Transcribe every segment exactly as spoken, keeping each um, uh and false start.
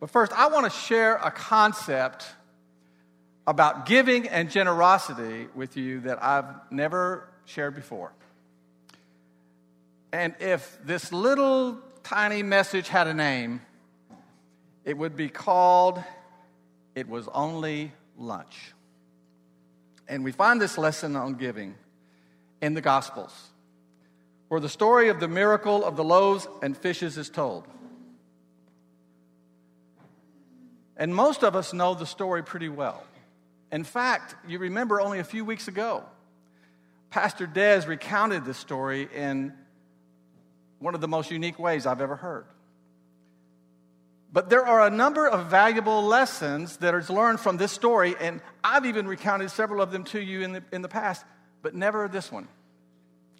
But first, I want to share a concept about giving and generosity with you that I've never shared before. And if this little tiny message had a name, it would be called, It Was Only Lunch. And we find this lesson on giving in the Gospels, where the story of the miracle of the loaves and fishes is told. And most of us know the story pretty well. In fact, you remember only a few weeks ago, Pastor Dez recounted this story in one of the most unique ways I've ever heard. But there are a number of valuable lessons that are learned from this story, and I've even recounted several of them to you in the, in the past, but never this one.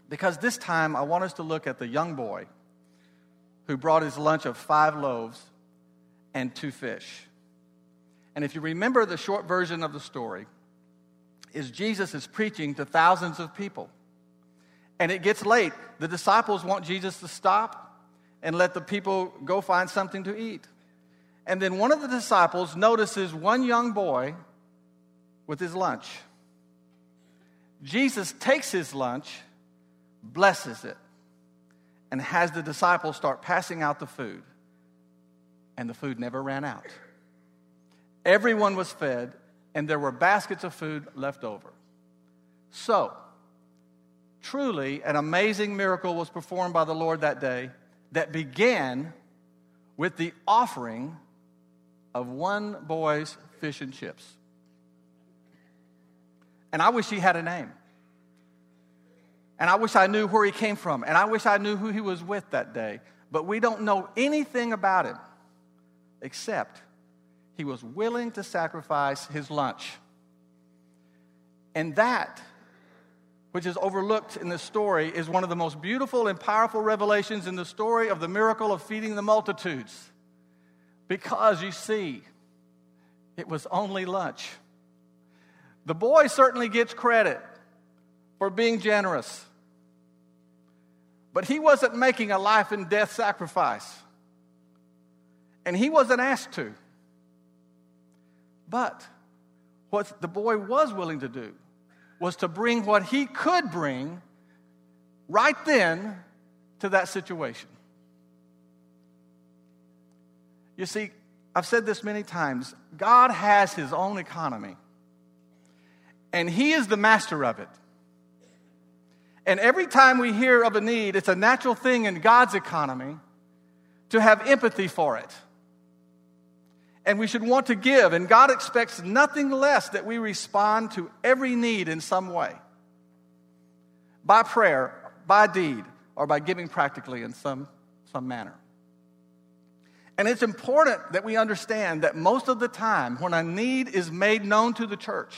Because this time, I want us to look at the young boy who brought his lunch of five loaves and two fish. And if you remember, the short version of the story is Jesus is preaching to thousands of people. And it gets late. The disciples want Jesus to stop and let the people go find something to eat. And then one of the disciples notices one young boy with his lunch. Jesus takes his lunch, blesses it, and has the disciples start passing out the food. And the food never ran out. Everyone was fed, and there were baskets of food left over. So, truly, an amazing miracle was performed by the Lord that day that began with the offering of one boy's fish and chips. And I wish he had a name. And I wish I knew where he came from. And I wish I knew who he was with that day. But we don't know anything about him except he was willing to sacrifice his lunch. And that, which is overlooked in this story, is one of the most beautiful and powerful revelations in the story of the miracle of feeding the multitudes. Because, you see, it was only lunch. The boy certainly gets credit for being generous. But he wasn't making a life and death sacrifice. And he wasn't asked to. But what the boy was willing to do was to bring what he could bring right then to that situation. You see, I've said this many times. God has his own economy. And he is the master of it. And every time we hear of a need, it's a natural thing in God's economy to have empathy for it. And we should want to give. And God expects nothing less that we respond to every need in some way. By prayer, by deed, or by giving practically in some, some manner. And it's important that we understand that most of the time when a need is made known to the church,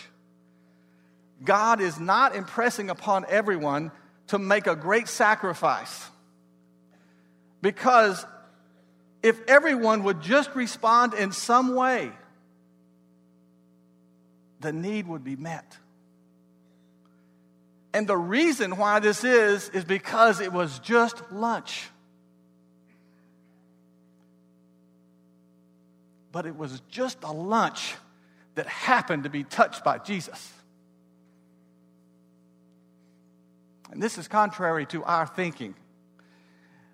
God is not impressing upon everyone to make a great sacrifice. Because if everyone would just respond in some way, the need would be met. And the reason why this is, is because it was just lunch. But it was just a lunch that happened to be touched by Jesus. And this is contrary to our thinking.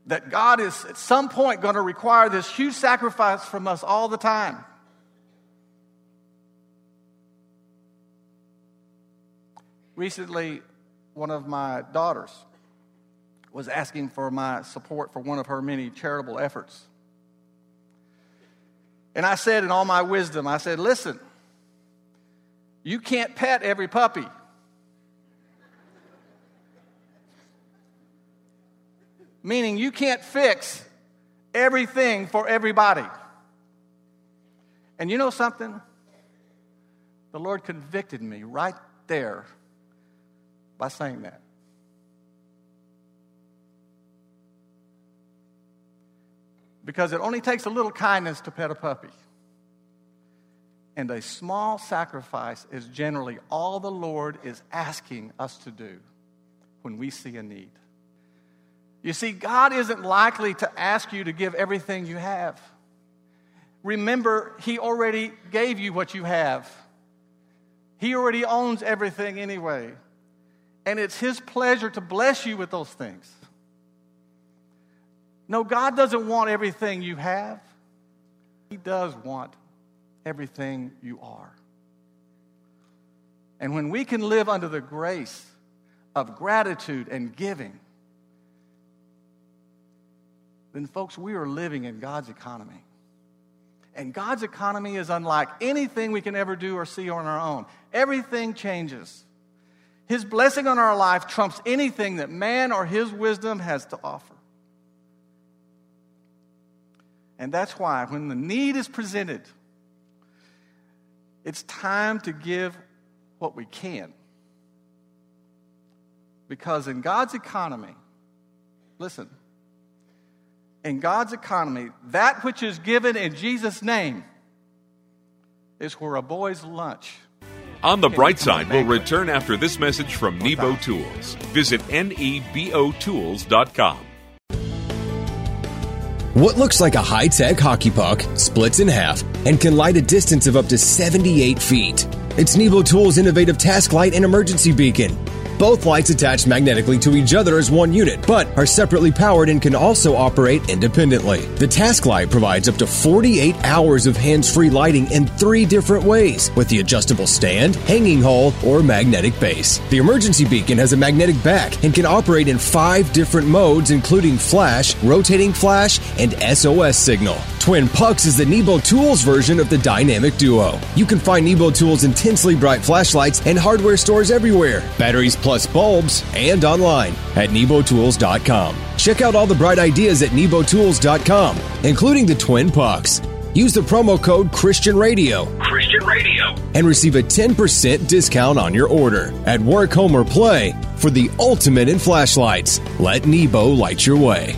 That God is at some point going to require this huge sacrifice from us all the time. Recently, one of my daughters was asking for my support for one of her many charitable efforts. And I said in all my wisdom, I said, listen, you can't pet every puppy. Meaning you can't fix everything for everybody. And you know something? The Lord convicted me right there by saying that. Because it only takes a little kindness to pet a puppy. And a small sacrifice is generally all the Lord is asking us to do when we see a need. You see, God isn't likely to ask you to give everything you have. Remember, He already gave you what you have. He already owns everything anyway. And it's His pleasure to bless you with those things. No, God doesn't want everything you have. He does want everything you are. And when we can live under the grace of gratitude and giving, then, folks, we are living in God's economy. And God's economy is unlike anything we can ever do or see on our own. Everything changes. His blessing on our life trumps anything that man or his wisdom has to offer. And that's why when the need is presented, it's time to give what we can. Because in God's economy, listen, in God's economy, that which is given in Jesus' name is where a boy's lunch. On the Bright Side, we'll return after this message from Nebo Tools. Visit nebo tools dot com. What looks like a high-tech hockey puck splits in half and can light a distance of up to seventy-eight feet. It's Nebo Tools' innovative task light and emergency beacon. Both lights attach magnetically to each other as one unit, but are separately powered and can also operate independently. The task light provides up to forty-eight hours of hands-free lighting in three different ways, with the adjustable stand, hanging hole, or magnetic base. The emergency beacon has a magnetic back and can operate in five different modes, including flash, rotating flash, and S O S signal. Twin Pucks is the Nebo Tools version of the Dynamic Duo. You can find Nebo Tools' intensely bright flashlights and hardware stores everywhere. Batteries plus bulbs, and online at nebo tools dot com. Check out all the bright ideas at nebo tools dot com, including the Twin Pucks. Use the promo code Christian Radio, Christian Radio, and receive a ten percent discount on your order at work, home, or play for the ultimate in flashlights. Let Nebo light your way.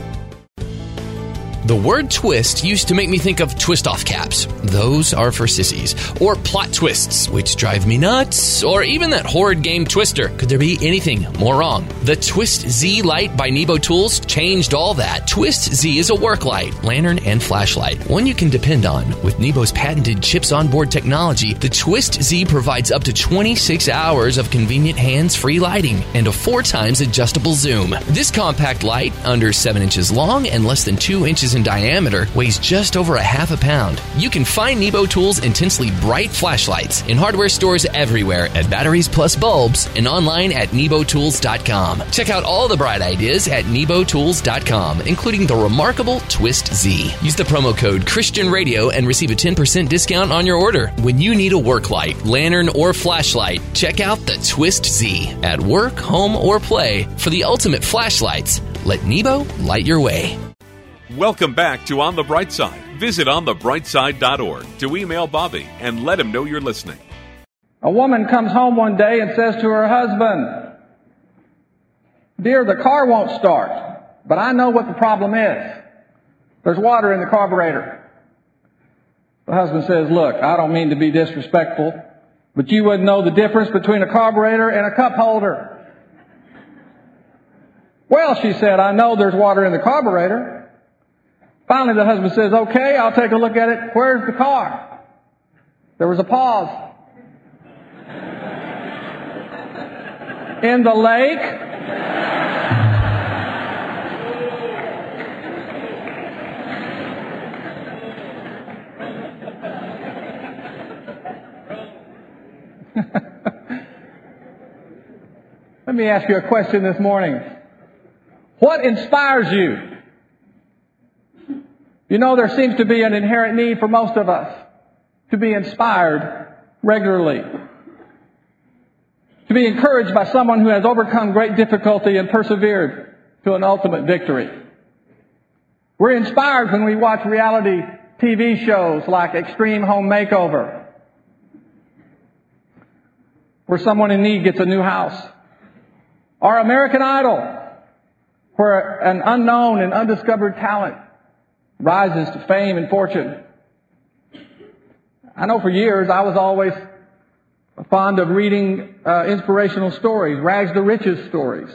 The word twist used to make me think of twist-off caps. Those are for sissies. Or plot twists, which drive me nuts. Or even that horrid game Twister. Could there be anything more wrong? The Twist Z light by Nebo Tools changed all that. Twist Z is a work light, lantern, and flashlight. One you can depend on. With Nebo's patented chips onboard technology, the Twist Z provides up to twenty-six hours of convenient hands-free lighting and a four times adjustable zoom. This compact light, under seven inches long and less than two inches in diameter, weighs just over a half a pound. You can find Nebo Tools' intensely bright flashlights in hardware stores everywhere, at batteries plus bulbs, and online at nebo tools dot com. Check out all the bright ideas at nebo tools dot com, including the remarkable Twist Z. Use the promo code Christian Radio and receive a ten percent discount on your order. When you need a work light, lantern, or flashlight, check out the Twist Z at work, home, or play for the ultimate flashlights. Let Nebo light your way. Welcome back to On the Bright Side. Visit on the bright side dot org to email Bobby and let him know you're listening. A woman comes home one day and says to her husband, "Dear, the car won't start, but I know what the problem is. There's water in the carburetor." The husband says, "Look, I don't mean to be disrespectful, but you wouldn't know the difference between a carburetor and a cup holder." "Well," she said, "I know there's water in the carburetor." Finally, the husband says, "Okay, I'll take a look at it. Where's the car?" There was a pause. "In the lake." Let me ask you a question this morning. What inspires you? You know, there seems to be an inherent need for most of us to be inspired regularly, to be encouraged by someone who has overcome great difficulty and persevered to an ultimate victory. We're inspired when we watch reality T V shows like Extreme Home Makeover, where someone in need gets a new house. Or American Idol, where an unknown and undiscovered talent rises to fame and fortune. I know for years I was always fond of reading uh, inspirational stories, rags to riches stories.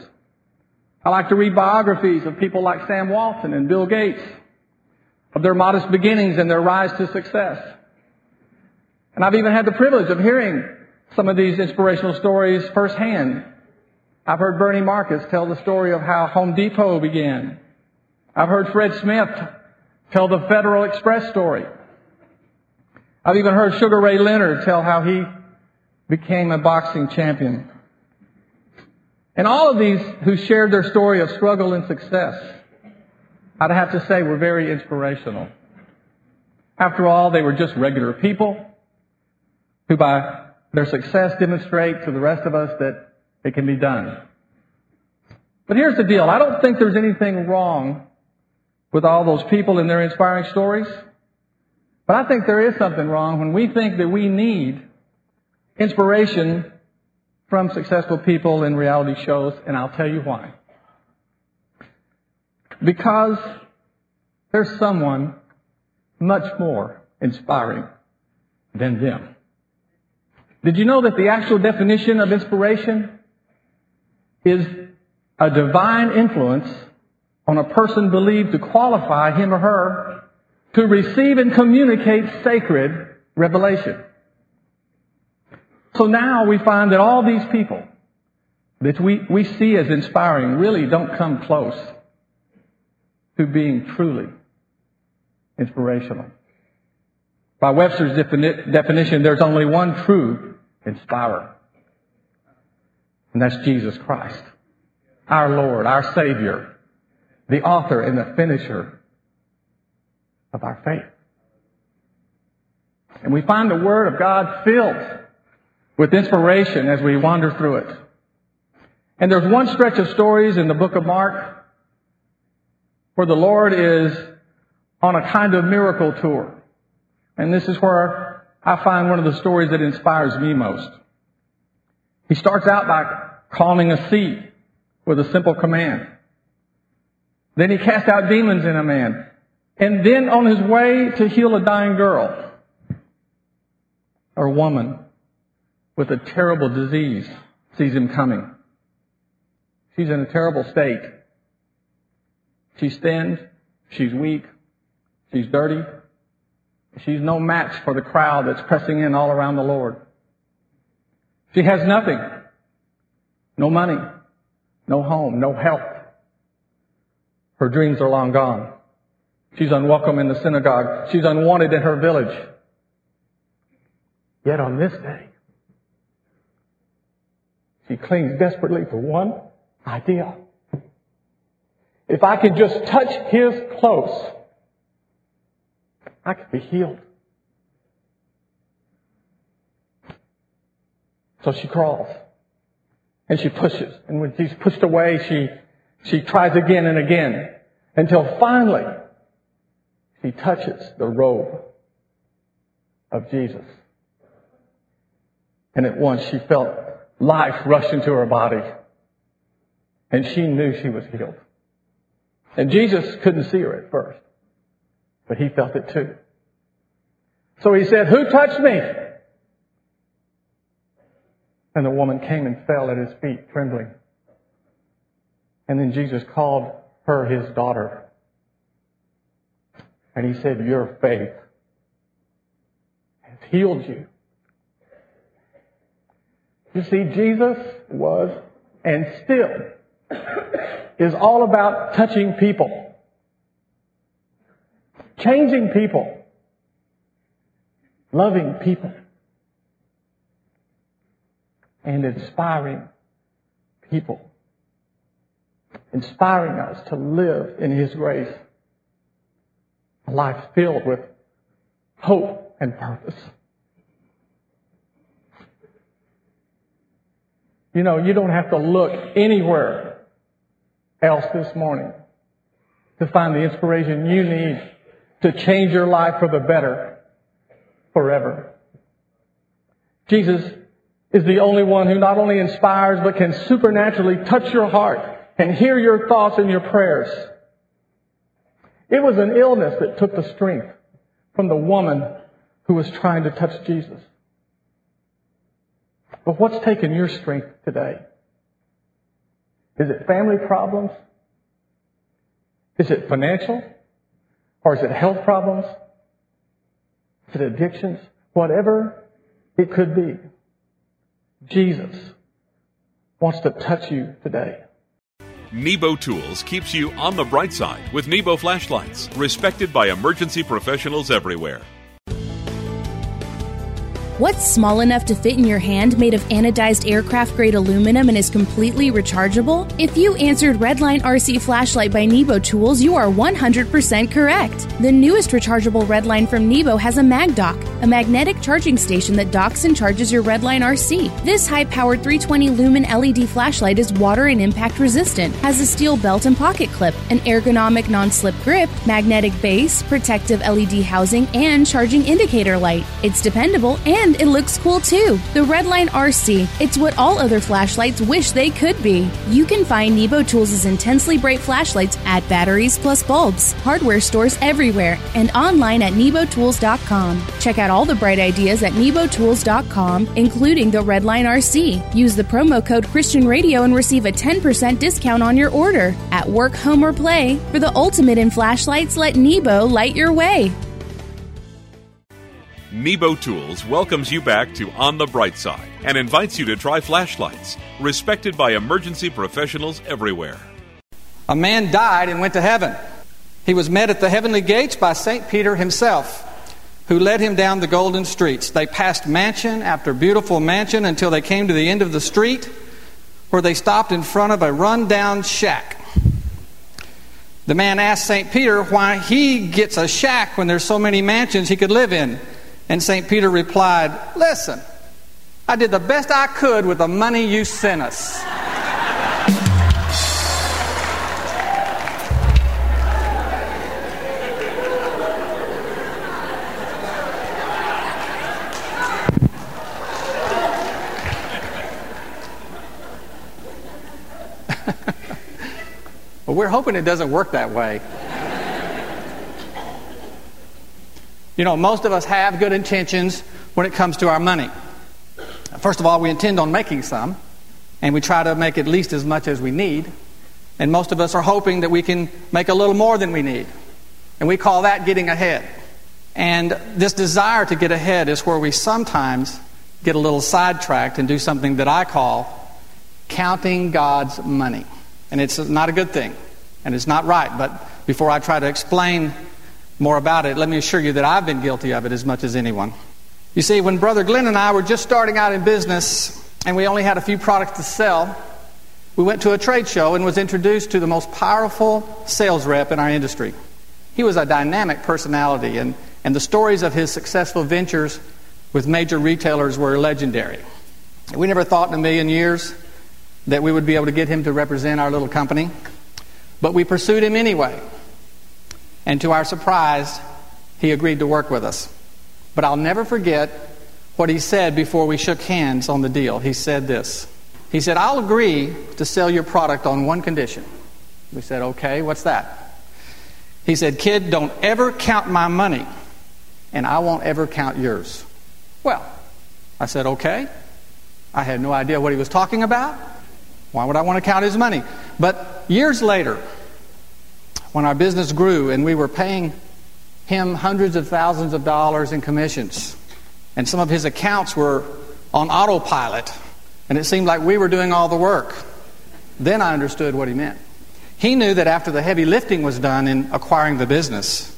I like to read biographies of people like Sam Walton and Bill Gates, of their modest beginnings and their rise to success. And I've even had the privilege of hearing some of these inspirational stories firsthand. I've heard Bernie Marcus tell the story of how Home Depot began. I've heard Fred Smith tell the Federal Express story. I've even heard Sugar Ray Leonard tell how he became a boxing champion. And all of these who shared their story of struggle and success, I'd have to say, were very inspirational. After all, they were just regular people who by their success demonstrate to the rest of us that it can be done. But here's the deal. I don't think there's anything wrong with all those people and their inspiring stories. But I think there is something wrong when we think that we need inspiration from successful people in reality shows, and I'll tell you why. Because there's someone much more inspiring than them. Did you know that the actual definition of inspiration is a divine influence on a person believed to qualify him or her to receive and communicate sacred revelation? So now we find that all these people that we, we see as inspiring really don't come close to being truly inspirational. By Webster's defini- definition, there's only one true inspirer. And that's Jesus Christ, our Lord, our Savior, the author and the finisher of our faith. And we find the Word of God filled with inspiration as we wander through it. And there's one stretch of stories in the book of Mark where the Lord is on a kind of miracle tour. And this is where I find one of the stories that inspires me most. He starts out by calming a sea with a simple command. Then he cast out demons in a man. And then on his way to heal a dying girl or woman with a terrible disease sees him coming. She's in a terrible state. She's thin. She's weak. She's dirty. She's no match for the crowd that's pressing in all around the Lord. She has nothing. No money, no home, no help. Her dreams are long gone. She's unwelcome in the synagogue. She's unwanted in her village. Yet on this day, she clings desperately for one idea. If I could just touch his clothes, I could be healed. So she crawls. And she pushes. And when she's pushed away, she, she tries again and again until finally she touches the robe of Jesus. And at once she felt life rush into her body. And she knew she was healed. And Jesus couldn't see her at first, but he felt it too. So he said, "Who touched me?" And the woman came and fell at his feet, trembling. And then Jesus called her his daughter. And he said, "Your faith has healed you." You see, Jesus was and still is all about touching people, changing people, loving people, and inspiring people. Inspiring us to live in his grace. A life filled with hope and purpose. You know, you don't have to look anywhere else this morning to find the inspiration you need to change your life for the better forever. Jesus is the only one who not only inspires, but can supernaturally touch your heart and hear your thoughts and your prayers. It was an illness that took the strength from the woman who was trying to touch Jesus. But what's taking your strength today? Is it family problems? Is it financial? Or is it health problems? Is it addictions? Whatever it could be, Jesus wants to touch you today. Nebo Tools keeps you on the bright side with Nebo flashlights, respected by emergency professionals everywhere. What's small enough to fit in your hand, made of anodized aircraft-grade aluminum, and is completely rechargeable? If you answered Redline R C Flashlight by Nebo Tools, you are one hundred percent correct. The newest rechargeable Redline from Nebo has a MagDock, a magnetic charging station that docks and charges your Redline R C. This high-powered three hundred twenty lumen L E D flashlight is water and impact resistant, has a steel belt and pocket clip, an ergonomic non-slip grip, magnetic base, protective L E D housing, and charging indicator light. It's dependable and And it looks cool too. The Redline R C. It's what all other flashlights wish they could be. You can find Nebo Tools' intensely bright flashlights at Batteries Plus Bulbs, hardware stores everywhere, and online at nebo tools dot com. Check out all the bright ideas at nebo tools dot com, including the Redline R C. Use the promo code ChristianRadio and receive a ten percent discount on your order. At work, home, or play, for the ultimate in flashlights, let Nebo light your way. Nebo Tools welcomes you back to On the Bright Side and invites you to try flashlights, respected by emergency professionals everywhere. A man died and went to heaven. He was met at the heavenly gates by Saint Peter himself, who led him down the golden streets. They passed mansion after beautiful mansion until they came to the end of the street, where they stopped in front of a run-down shack. The man asked Saint Peter why he gets a shack when there's so many mansions he could live in. And Saint Peter replied, "Listen, I did the best I could with the money you sent us." Well, we're hoping it doesn't work that way. You know, most of us have good intentions when it comes to our money. First of all, we intend on making some, and we try to make at least as much as we need. And most of us are hoping that we can make a little more than we need. And we call that getting ahead. And this desire to get ahead is where we sometimes get a little sidetracked and do something that I call counting God's money. And it's not a good thing, and it's not right. But before I try to explain more about it, let me assure you that I've been guilty of it as much as anyone. You see, when Brother Glenn and I were just starting out in business and we only had a few products to sell, we went to a trade show and was introduced to the most powerful sales rep in our industry. He was a dynamic personality, and, and the stories of his successful ventures with major retailers were legendary. We never thought in a million years that we would be able to get him to represent our little company, but we pursued him anyway. And to our surprise, he agreed to work with us. But I'll never forget what he said before we shook hands on the deal. He said this. He said, "I'll agree to sell your product on one condition." We said, "Okay, what's that?" He said, "Kid, don't ever count my money, and I won't ever count yours." Well, I said, "Okay." I had no idea what he was talking about. Why would I want to count his money? But years later, when our business grew and we were paying him hundreds of thousands of dollars in commissions, and some of his accounts were on autopilot, and it seemed like we were doing all the work, then I understood what he meant. He knew that after the heavy lifting was done in acquiring the business,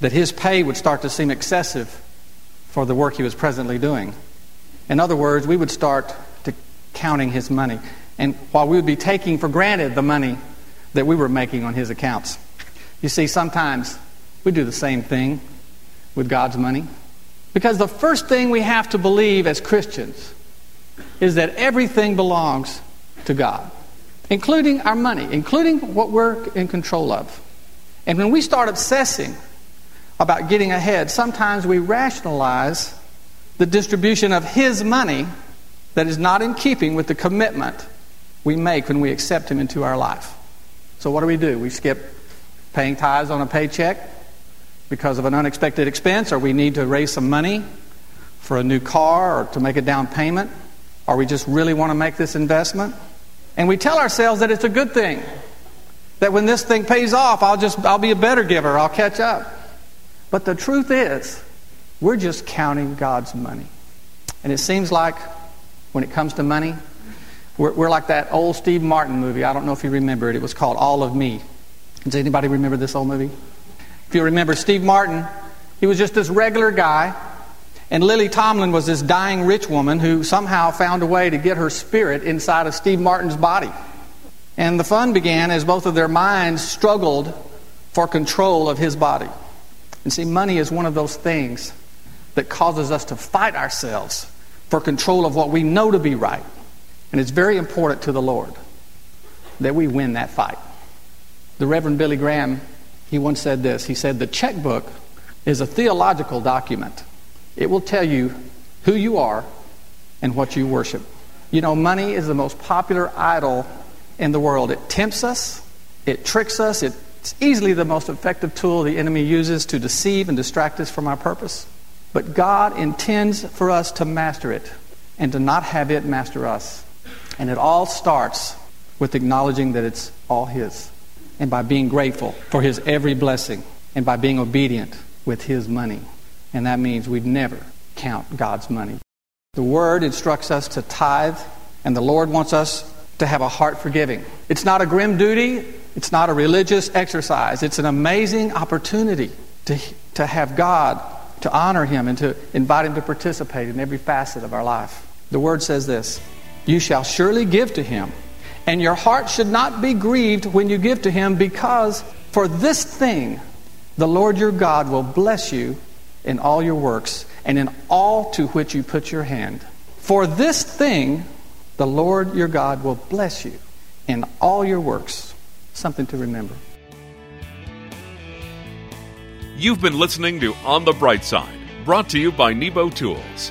that his pay would start to seem excessive for the work he was presently doing. In other words, we would start to counting his money, and while we would be taking for granted the money that we were making on his accounts. You see, sometimes we do the same thing with God's money. Because the first thing we have to believe as Christians is that everything belongs to God, including our money, including what we're in control of. And when we start obsessing about getting ahead, sometimes we rationalize the distribution of His money that is not in keeping with the commitment we make when we accept Him into our life. So what do we do? We skip paying tithes on a paycheck because of an unexpected expense, or we need to raise some money for a new car or to make a down payment, or we just really want to make this investment. And we tell ourselves that it's a good thing, that when this thing pays off, I'll just I'll be a better giver, I'll catch up. But the truth is, we're just counting God's money. And it seems like when it comes to money, we're, we're like that old Steve Martin movie. I don't know if you remember it. It was called All of Me. Does anybody remember this old movie? If you remember Steve Martin, he was just this regular guy, and Lily Tomlin was this dying rich woman who somehow found a way to get her spirit inside of Steve Martin's body. And the fun began as both of their minds struggled for control of his body. And see, money is one of those things that causes us to fight ourselves for control of what we know to be right. And it's very important to the Lord that we win that fight. The Reverend Billy Graham, he once said this. He said, the checkbook is a theological document. It will tell you who you are and what you worship. You know, money is the most popular idol in the world. It tempts us. It tricks us. It's easily the most effective tool the enemy uses to deceive and distract us from our purpose. But God intends for us to master it and to not have it master us. And it all starts with acknowledging that it's all His, and by being grateful for His every blessing, and by being obedient with His money. And that means we'd never count God's money. The Word instructs us to tithe, and the Lord wants us to have a heart for giving. It's not a grim duty. It's not a religious exercise. It's an amazing opportunity to, to have God, to honor Him, and to invite Him to participate in every facet of our life. The Word says this, you shall surely give to Him, and your heart should not be grieved when you give to Him, because for this thing the Lord your God will bless you in all your works and in all to which you put your hand. For this thing the Lord your God will bless you in all your works. Something to remember. You've been listening to On the Bright Side, brought to you by Nebo Tools.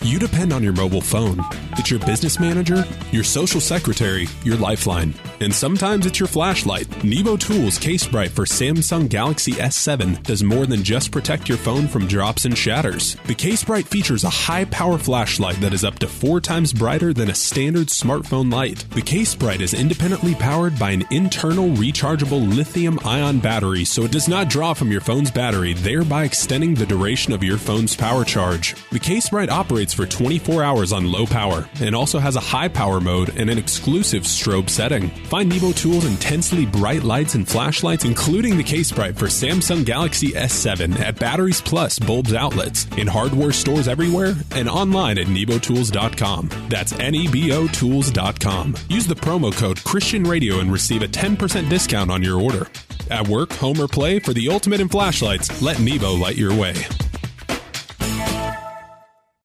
You depend on your mobile phone. It's your business manager, your social secretary, your lifeline. And sometimes it's your flashlight. Nebo Tools CaseBright for Samsung Galaxy S seven does more than just protect your phone from drops and shatters. The CaseBright features a high-power flashlight that is up to four times brighter than a standard smartphone light. The CaseBright is independently powered by an internal rechargeable lithium-ion battery, so it does not draw from your phone's battery, thereby extending the duration of your phone's power charge. The CaseBright operates for twenty-four hours on low power, and also has a high power mode and an exclusive strobe setting. Find Nebo Tools' intensely bright lights and flashlights, including the CaseBright for Samsung Galaxy S seven, at Batteries Plus Bulbs outlets, in hardware stores everywhere, and online at nebo tools dot com. That's N E B O Tools dot com. Use the promo code ChristianRadio and receive a ten percent discount on your order. At work, home, or play, for the ultimate in flashlights, let Nebo light your way.